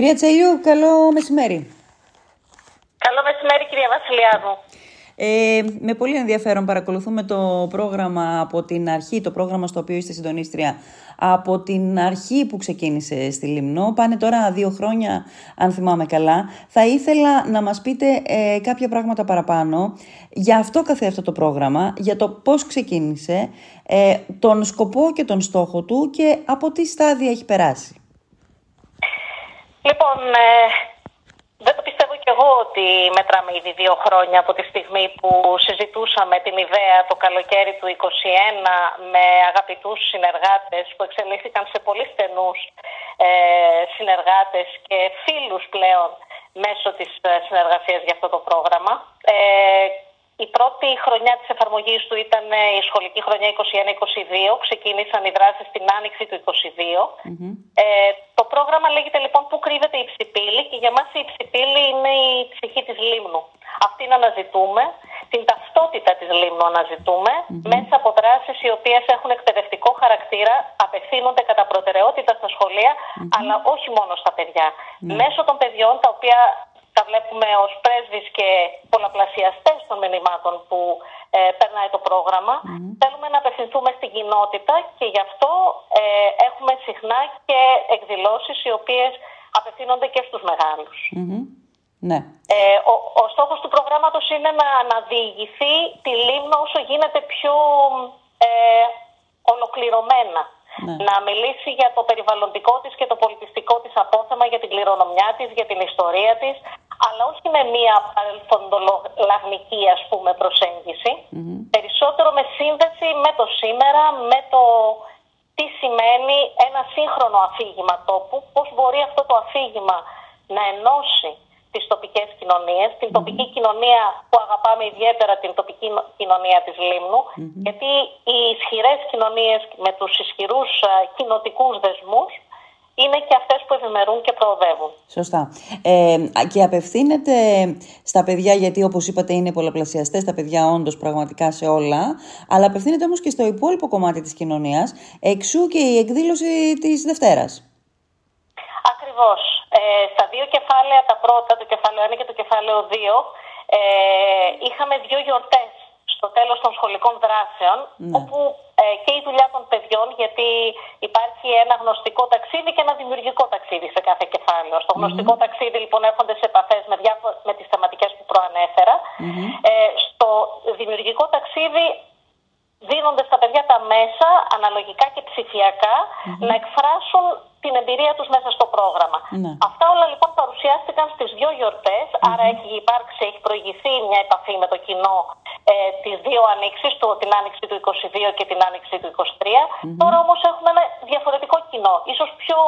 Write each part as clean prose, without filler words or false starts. Κυρία Τσέλιου, καλό μεσημέρι. Καλό μεσημέρι, κυρία Βασιλιάδου. Με πολύ ενδιαφέρον παρακολουθούμε το πρόγραμμα από την αρχή, το πρόγραμμα στο οποίο είστε συντονίστρια, από την αρχή που ξεκίνησε στη Λίμνο. Πάνε τώρα 2 χρόνια, αν θυμάμαι καλά. Θα ήθελα να μας πείτε κάποια πράγματα παραπάνω για αυτό καθεαυτό το πρόγραμμα, για το πώς ξεκίνησε, τον σκοπό και τον στόχο του και από τι στάδια έχει περάσει. Λοιπόν, δεν το πιστεύω κι εγώ ότι μετράμε ήδη 2 χρόνια από τη στιγμή που συζητούσαμε την ιδέα το καλοκαίρι του 2021 με αγαπητούς συνεργάτες που εξελίχθηκαν σε πολύ στενούς συνεργάτες και φίλους πλέον μέσω της συνεργασίας για αυτό το πρόγραμμα. Η πρώτη χρονιά της εφαρμογής του ήταν η σχολική χρονιά 21-22. Ξεκίνησαν οι δράσεις στην άνοιξη του 22. Mm-hmm. Το πρόγραμμα λέγεται λοιπόν «Πού κρύβεται η ψιπήλη» και για μας η ψιπήλη είναι η ψυχή της Λίμνου. Αυτήν αναζητούμε, την ταυτότητα της Λίμνου αναζητούμε, μέσα από δράσεις οι οποίες έχουν εκπαιδευτικό χαρακτήρα, απευθύνονται κατά προτεραιότητα στα σχολεία, αλλά όχι μόνο στα παιδιά. Μέσω των παιδιών τα οποία τα βλέπουμε ως πρέσβεις και πολλαπλασιαστές των μηνυμάτων που περνάει το πρόγραμμα. Θέλουμε να απευθυνθούμε στην κοινότητα και γι' αυτό έχουμε συχνά και εκδηλώσεις οι οποίες απευθύνονται και στους μεγάλους. Ναι. Ο στόχος του προγράμματος είναι να αναδιηγηθεί τη Λίμνο όσο γίνεται πιο ολοκληρωμένα. Ναι. Να μιλήσει για το περιβαλλοντικό της και το πολιτιστικό της απόθεμα, για την κληρονομιά της, για την ιστορία της, αλλά όχι με μία παρελθοντολαγνική προσέγγιση, περισσότερο με σύνδεση με το σήμερα, με το τι σημαίνει ένα σύγχρονο αφήγημα τόπου, πώς μπορεί αυτό το αφήγημα να ενώσει τις τοπικές κοινωνίες, την τοπική κοινωνία που αγαπάμε ιδιαίτερα, την τοπική κοινωνία της Λίμνου, γιατί οι ισχυρές κοινωνίες με τους ισχυρούς κοινοτικούς δεσμούς είναι και αυτές που ευημερούν και προοδεύουν. Σωστά. Και απευθύνεται στα παιδιά, γιατί όπως είπατε είναι πολλαπλασιαστές τα παιδιά όντως πραγματικά σε όλα, αλλά απευθύνεται όμως και στο υπόλοιπο κομμάτι της κοινωνίας, εξού και η εκδήλωση της Δευτέρας. Ακριβώς. Στα 2 κεφάλαια, τα πρώτα, το κεφάλαιο 1 και το κεφάλαιο 2, είχαμε 2 γιορτές στο τέλος των σχολικών δράσεων, όπου και η δουλειά των παιδιών, γιατί υπάρχει ένα γνωστικό ταξίδι και ένα δημιουργικό ταξίδι σε κάθε κεφάλαιο. Στο γνωστικό ταξίδι λοιπόν έρχονται σε επαφές με τις θεματικές που προανέφερα. Στο δημιουργικό ταξίδι δίνονται στα παιδιά τα μέσα, αναλογικά και ψηφιακά, να εκφράσουν την εμπειρία τους μέσα στο πρόγραμμα. Αυτά όλα λοιπόν παρουσιάστηκαν στις 2 γιορτές, άρα έχει προηγηθεί μια επαφή με το κοινό τις 2 ανοίξεις, την άνοιξη του 22 και την άνοιξη του 23. Τώρα όμως έχουμε ένα διαφορετικό κοινό, ίσως πιο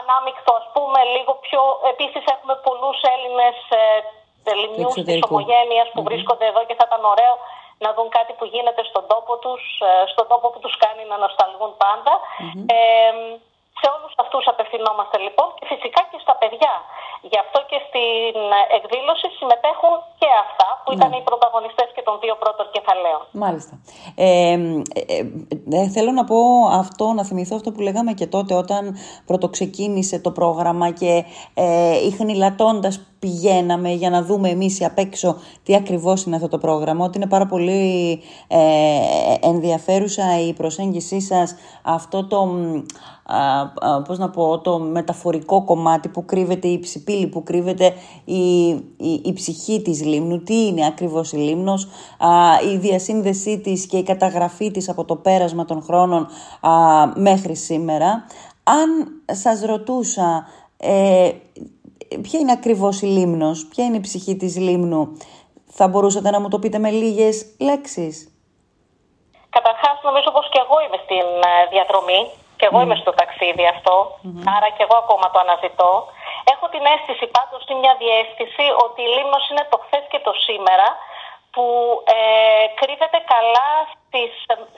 ανάμεικτο, ας πούμε, λίγο πιο. Επίσης έχουμε πολλούς Έλληνες Ελληνιούς της ομογένειας που βρίσκονται εδώ και θα ήταν ωραίο να δουν κάτι που γίνεται στον τόπο τους, στον τόπο που τους κάνει να νοσταλγούν πάντα. Σε όλους αυτούς απευθυνόμαστε λοιπόν και φυσικά και στα παιδιά. Γι' αυτό και στην εκδήλωση συμμετέχουν και αυτά που ήταν οι πρωταγωνιστές και των 2 πρώτων κεφαλαίων. Μάλιστα. Θέλω να πω αυτό, να θυμηθώ αυτό που λέγαμε και τότε όταν πρωτοξεκίνησε το πρόγραμμα και ιχνηλατώντας πηγαίναμε για να δούμε εμείς απ' έξω τι ακριβώς είναι αυτό το πρόγραμμα, ότι είναι πάρα πολύ ενδιαφέρουσα η προσέγγισή σας, αυτό το, το μεταφορικό κομμάτι που κρύβεται η ψιπήλη, που κρύβεται η ψυχή της Λίμνου, τι είναι ακριβώς η Λίμνος, η διασύνδεσή της και η καταγραφή της από το πέρασμα των χρόνων μέχρι σήμερα. Αν σας ρωτούσα ποια είναι ακριβώς η Λίμνος, ποια είναι η ψυχή της Λίμνου, θα μπορούσατε να μου το πείτε με λίγες λέξεις? Καταρχάς, νομίζω πως και εγώ είμαι στην διαδρομή, και εγώ είμαι στο ταξίδι αυτό, άρα και εγώ ακόμα το αναζητώ. Έχω την αίσθηση πάντως, είναι μια διαίσθηση, ότι η Λίμνος είναι το χθες και το σήμερα, που κρύβεται καλά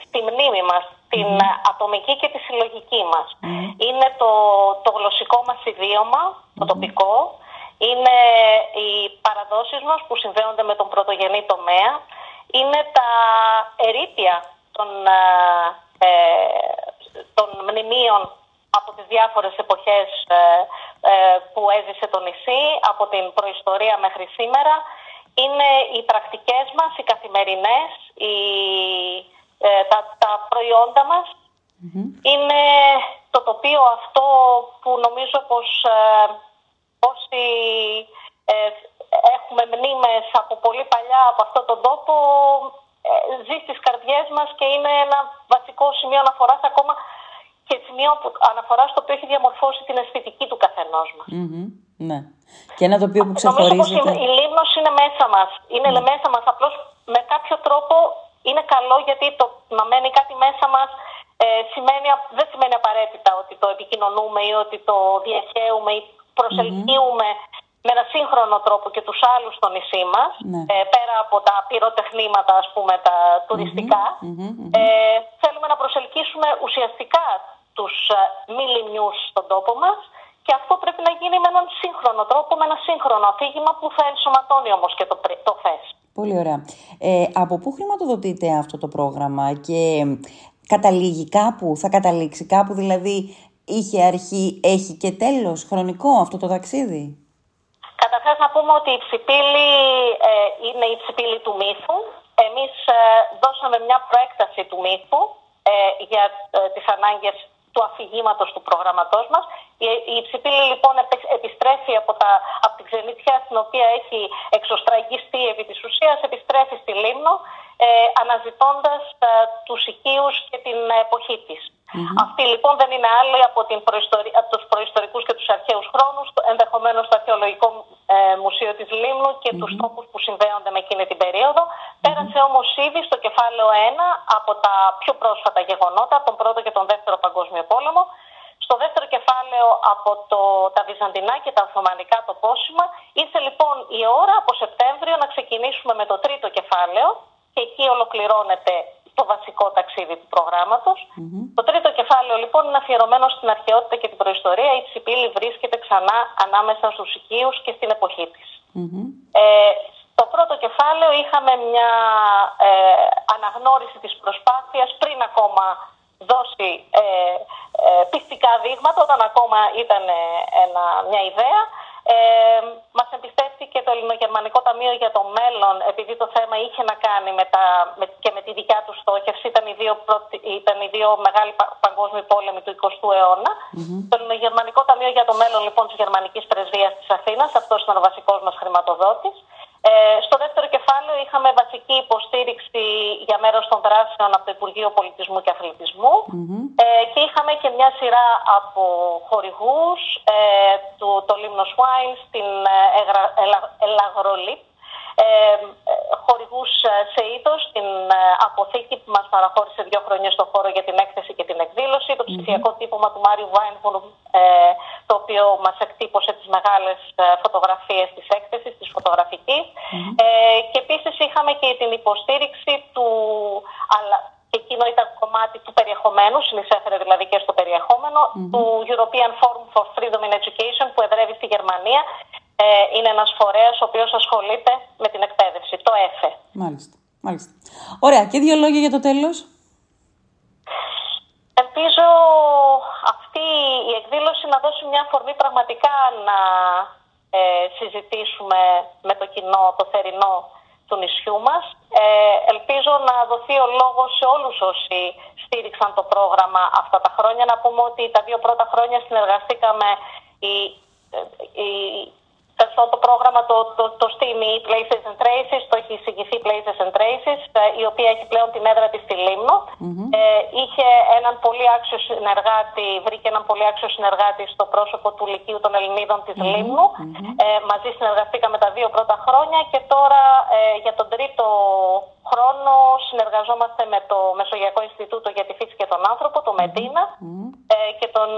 στη μνήμη μας, την ατομική και τη συλλογική μας. Είναι το γλωσσικό μας ιδίωμα, το τοπικό, είναι οι παραδόσεις μας που συνδέονται με τον πρωτογενή τομέα, είναι τα ερείπια των μνημείων από τις διάφορες εποχές που έζησε το νησί, από την προϊστορία μέχρι σήμερα, είναι οι πρακτικές μας, οι καθημερινές, τα προϊόντα μας. Mm-hmm. Είναι το τοπίο αυτό που νομίζω πως όσοι έχουμε μνήμες από πολύ παλιά από αυτόν τον τόπο, ζει στις καρδιές μας και είναι ένα βασικό σημείο αναφοράς, ακόμα και σημείο αναφοράς το οποίο έχει διαμορφώσει την αισθητική του καθενός μας. Mm-hmm. Ναι. Και ένα τοπίο που ξεχωρίζεται. Νομίζω πως η Λίμνος είναι μέσα μας. Είναι μέσα μας, απλώς με κάποιο τρόπο είναι καλό, γιατί το να μένει κάτι μέσα μας δεν σημαίνει απαραίτητα ότι το επικοινωνούμε ή ότι το διαχέουμε ή προσελκύουμε με ένα σύγχρονο τρόπο και τους άλλους στο νησί μας, πέρα από τα πυροτεχνήματα, ας πούμε, τα τουριστικά. Θέλουμε να προσελκύσουμε ουσιαστικά τους μη λιμνιούς στον τόπο μας, και αυτό πρέπει να γίνει με έναν σύγχρονο τρόπο, με ένα σύγχρονο αφήγημα που θα ενσωματώνει όμως και το ΦΕΣ. Πολύ ωραία. Από πού χρηματοδοτείται αυτό το πρόγραμμα και καταλήγει κάπου, θα καταλήξει κάπου, δηλαδή είχε αρχή, έχει και τέλος χρονικό αυτό το ταξίδι? Καταρχάς να πούμε ότι η ψιπήλη είναι η ψιπήλη του μύθου. Εμείς δώσαμε μια προέκταση του μύθου για τις ανάγκες του αφηγήματος του προγραμματός μας. Η ψιπήλη λοιπόν επιστρέφει από την ξενιτιά στην οποία έχει εξωστραγιστεί επί της ουσίας, επιστρέφει στη Λίμνο αναζητώντας τους οικείους και την εποχή της. Αυτή λοιπόν δεν είναι άλλη από τους προϊστορικούς και τους αρχαίους χρόνους, ενδεχομένως το Αρχαιολογικό Μουσείο της Λίμνου και τους τόπους που συνδέονται με εκείνη την περίοδο. Πέρασε όμως ήδη στο κεφάλαιο 1 από τα πιο πρόσφατα γεγονότα, τον Πρώτο και τον Δεύτερο Παγκόσμιο Πόλεμο. Στο δεύτερο κεφάλαιο από τα Βυζαντινά και τα Οθωμανικά τοπόσημα. Ήρθε λοιπόν η ώρα από Σεπτέμβριο να ξεκινήσουμε με το τρίτο κεφάλαιο, και εκεί ολοκληρώνεται το βασικό ταξίδι του προγράμματος. Το τρίτο κεφάλαιο λοιπόν είναι αφιερωμένο στην αρχαιότητα και την προϊστορία. Η ψιπήλη βρίσκεται ξανά ανάμεσα στους οικείους και στην εποχή της. Το πρώτο κεφάλαιο είχαμε μια αναγνώριση της προσπάθειας πριν ακόμα δώσει πιστικά δείγματα, όταν ακόμα ήταν μια ιδέα. Μας εμπιστεύτηκε το Ελληνογερμανικό Ταμείο για το Μέλλον, επειδή το θέμα είχε να κάνει και με τη δικιά του στόχευση. Ήταν οι δύο μεγάλοι παγκόσμιοι πόλεμοι του 20ου αιώνα. Το Ελληνογερμανικό Ταμείο για το Μέλλον λοιπόν της Γερμανικής Πρεσβείας της Αθήνας, αυτός ήταν ο βασικός μας χρηματοδότης. Στο δεύτερο κεφάλαιο είχαμε βασική υποστήριξη για μέρος των δράσεων από το Υπουργείο Πολιτισμού και Αθλητισμού και είχαμε και μια σειρά από χορηγούς, το Λίμνος Βάινς, την Ελαγρολήπ, χορηγούς σε είδος, την αποθήκη που μας παραχώρησε 2 χρόνια στον χώρο για την έκθεση και την εκδήλωση, το ψηφιακό τύπωμα του Μάριου Βάινβουλουμ, το οποίο μας εκτύπωσε τις μεγάλες φωτογραφίες της έκθεσης, της φωτογραφικής. Και επίσης είχαμε και την υποστήριξη αλλά εκείνο ήταν κομμάτι του περιεχομένου, συνεισέφερε δηλαδή και στο περιεχόμενο, του European Forum for Freedom in Education που εδρεύει στη Γερμανία. Είναι ένας φορέας ο οποίος ασχολείται με την εκπαίδευση, το ΕΦΕ. Μάλιστα, μάλιστα. Ωραία, και 2 λόγια για το τέλος. Ελπίζω αυτή η εκδήλωση να δώσει μια αφορμή πραγματικά να συζητήσουμε με το κοινό το θερινό του νησιού μας. Ελπίζω να δοθεί ο λόγος σε όλους όσοι στήριξαν το πρόγραμμα αυτά τα χρόνια. Να πούμε ότι τα 2 πρώτα χρόνια συνεργαστήκαμε το πρόγραμμα το στήνει η Places and Traces, το έχει εισηγηθεί Places and Traces, η οποία έχει πλέον την έδρα της στη Λίμνο. Είχε έναν πολύ άξιο συνεργάτη, βρήκε έναν πολύ άξιο συνεργάτη στο πρόσωπο του Λυκείου των Ελληνίδων της Λίμνου. Μαζί συνεργαστήκαμε τα 2 πρώτα χρόνια και τώρα για τον 3ο χρόνο συνεργαζόμαστε με το Μεσογειακό Ινστιτούτο για τη Φύση και τον Άνθρωπο, το Μετίνα, και τον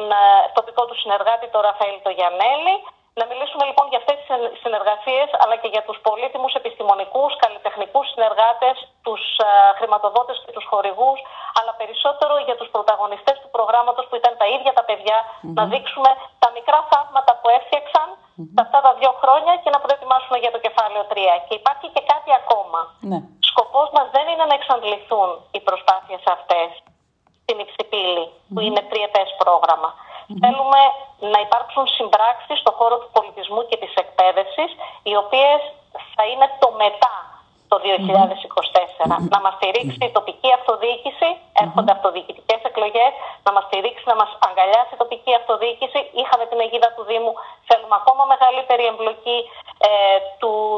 τοπικό του συνεργάτη, τον Ραφαήλ τον Γιαννέλη. Να μιλήσουμε λοιπόν για αυτές τις συνεργασίες, αλλά και για τους πολύτιμους επιστημονικούς, καλλιτεχνικούς συνεργάτες, τους χρηματοδότες και τους χορηγούς, αλλά περισσότερο για τους πρωταγωνιστές του προγράμματος που ήταν τα ίδια τα παιδιά, να δείξουμε τα μικρά θαύματα που έφτιαξαν σε αυτά τα 2 χρόνια και να προετοιμάσουμε για το κεφάλαιο 3. Και υπάρχει και κάτι ακόμα. Σκοπός μας δεν είναι να εξαντληθούν οι προσπάθειες αυτές στην Ψιπήλη, που είναι 3ετές πρόγραμμα. Θέλουμε να υπάρξουν συμπράξεις στον χώρο του πολιτισμού και της εκπαίδευσης, οι οποίες θα είναι το μετά το 2024. Να μας στηρίξει η τοπική αυτοδιοίκηση, έρχονται αυτοδιοικητικές εκλογές, να μας στηρίξει, να μας αγκαλιάσει η τοπική αυτοδιοίκηση. Είχαμε την αιγίδα του Δήμου, θέλουμε ακόμα μεγαλύτερη εμπλοκή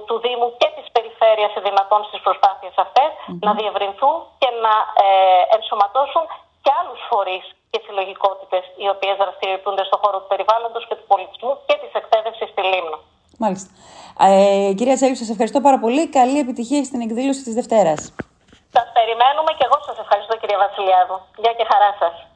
του Δήμου και της περιφέρειας δυνατόν στις προσπάθειες αυτές, να διευρυνθούν και να ενσωματώσουν και άλλους φορείς και συλλογικότητες οι οποίες δραστηριοποιούνται στον χώρο του περιβάλλοντος και του πολιτισμού και της εκπαίδευσης στη Λίμνο. Μάλιστα. Κυρία Τσέλιου, σας ευχαριστώ πάρα πολύ. Καλή επιτυχία στην εκδήλωση της Δευτέρας. Σας περιμένουμε και εγώ σας ευχαριστώ, κυρία Βασιλιάδου. Γεια και χαρά σας.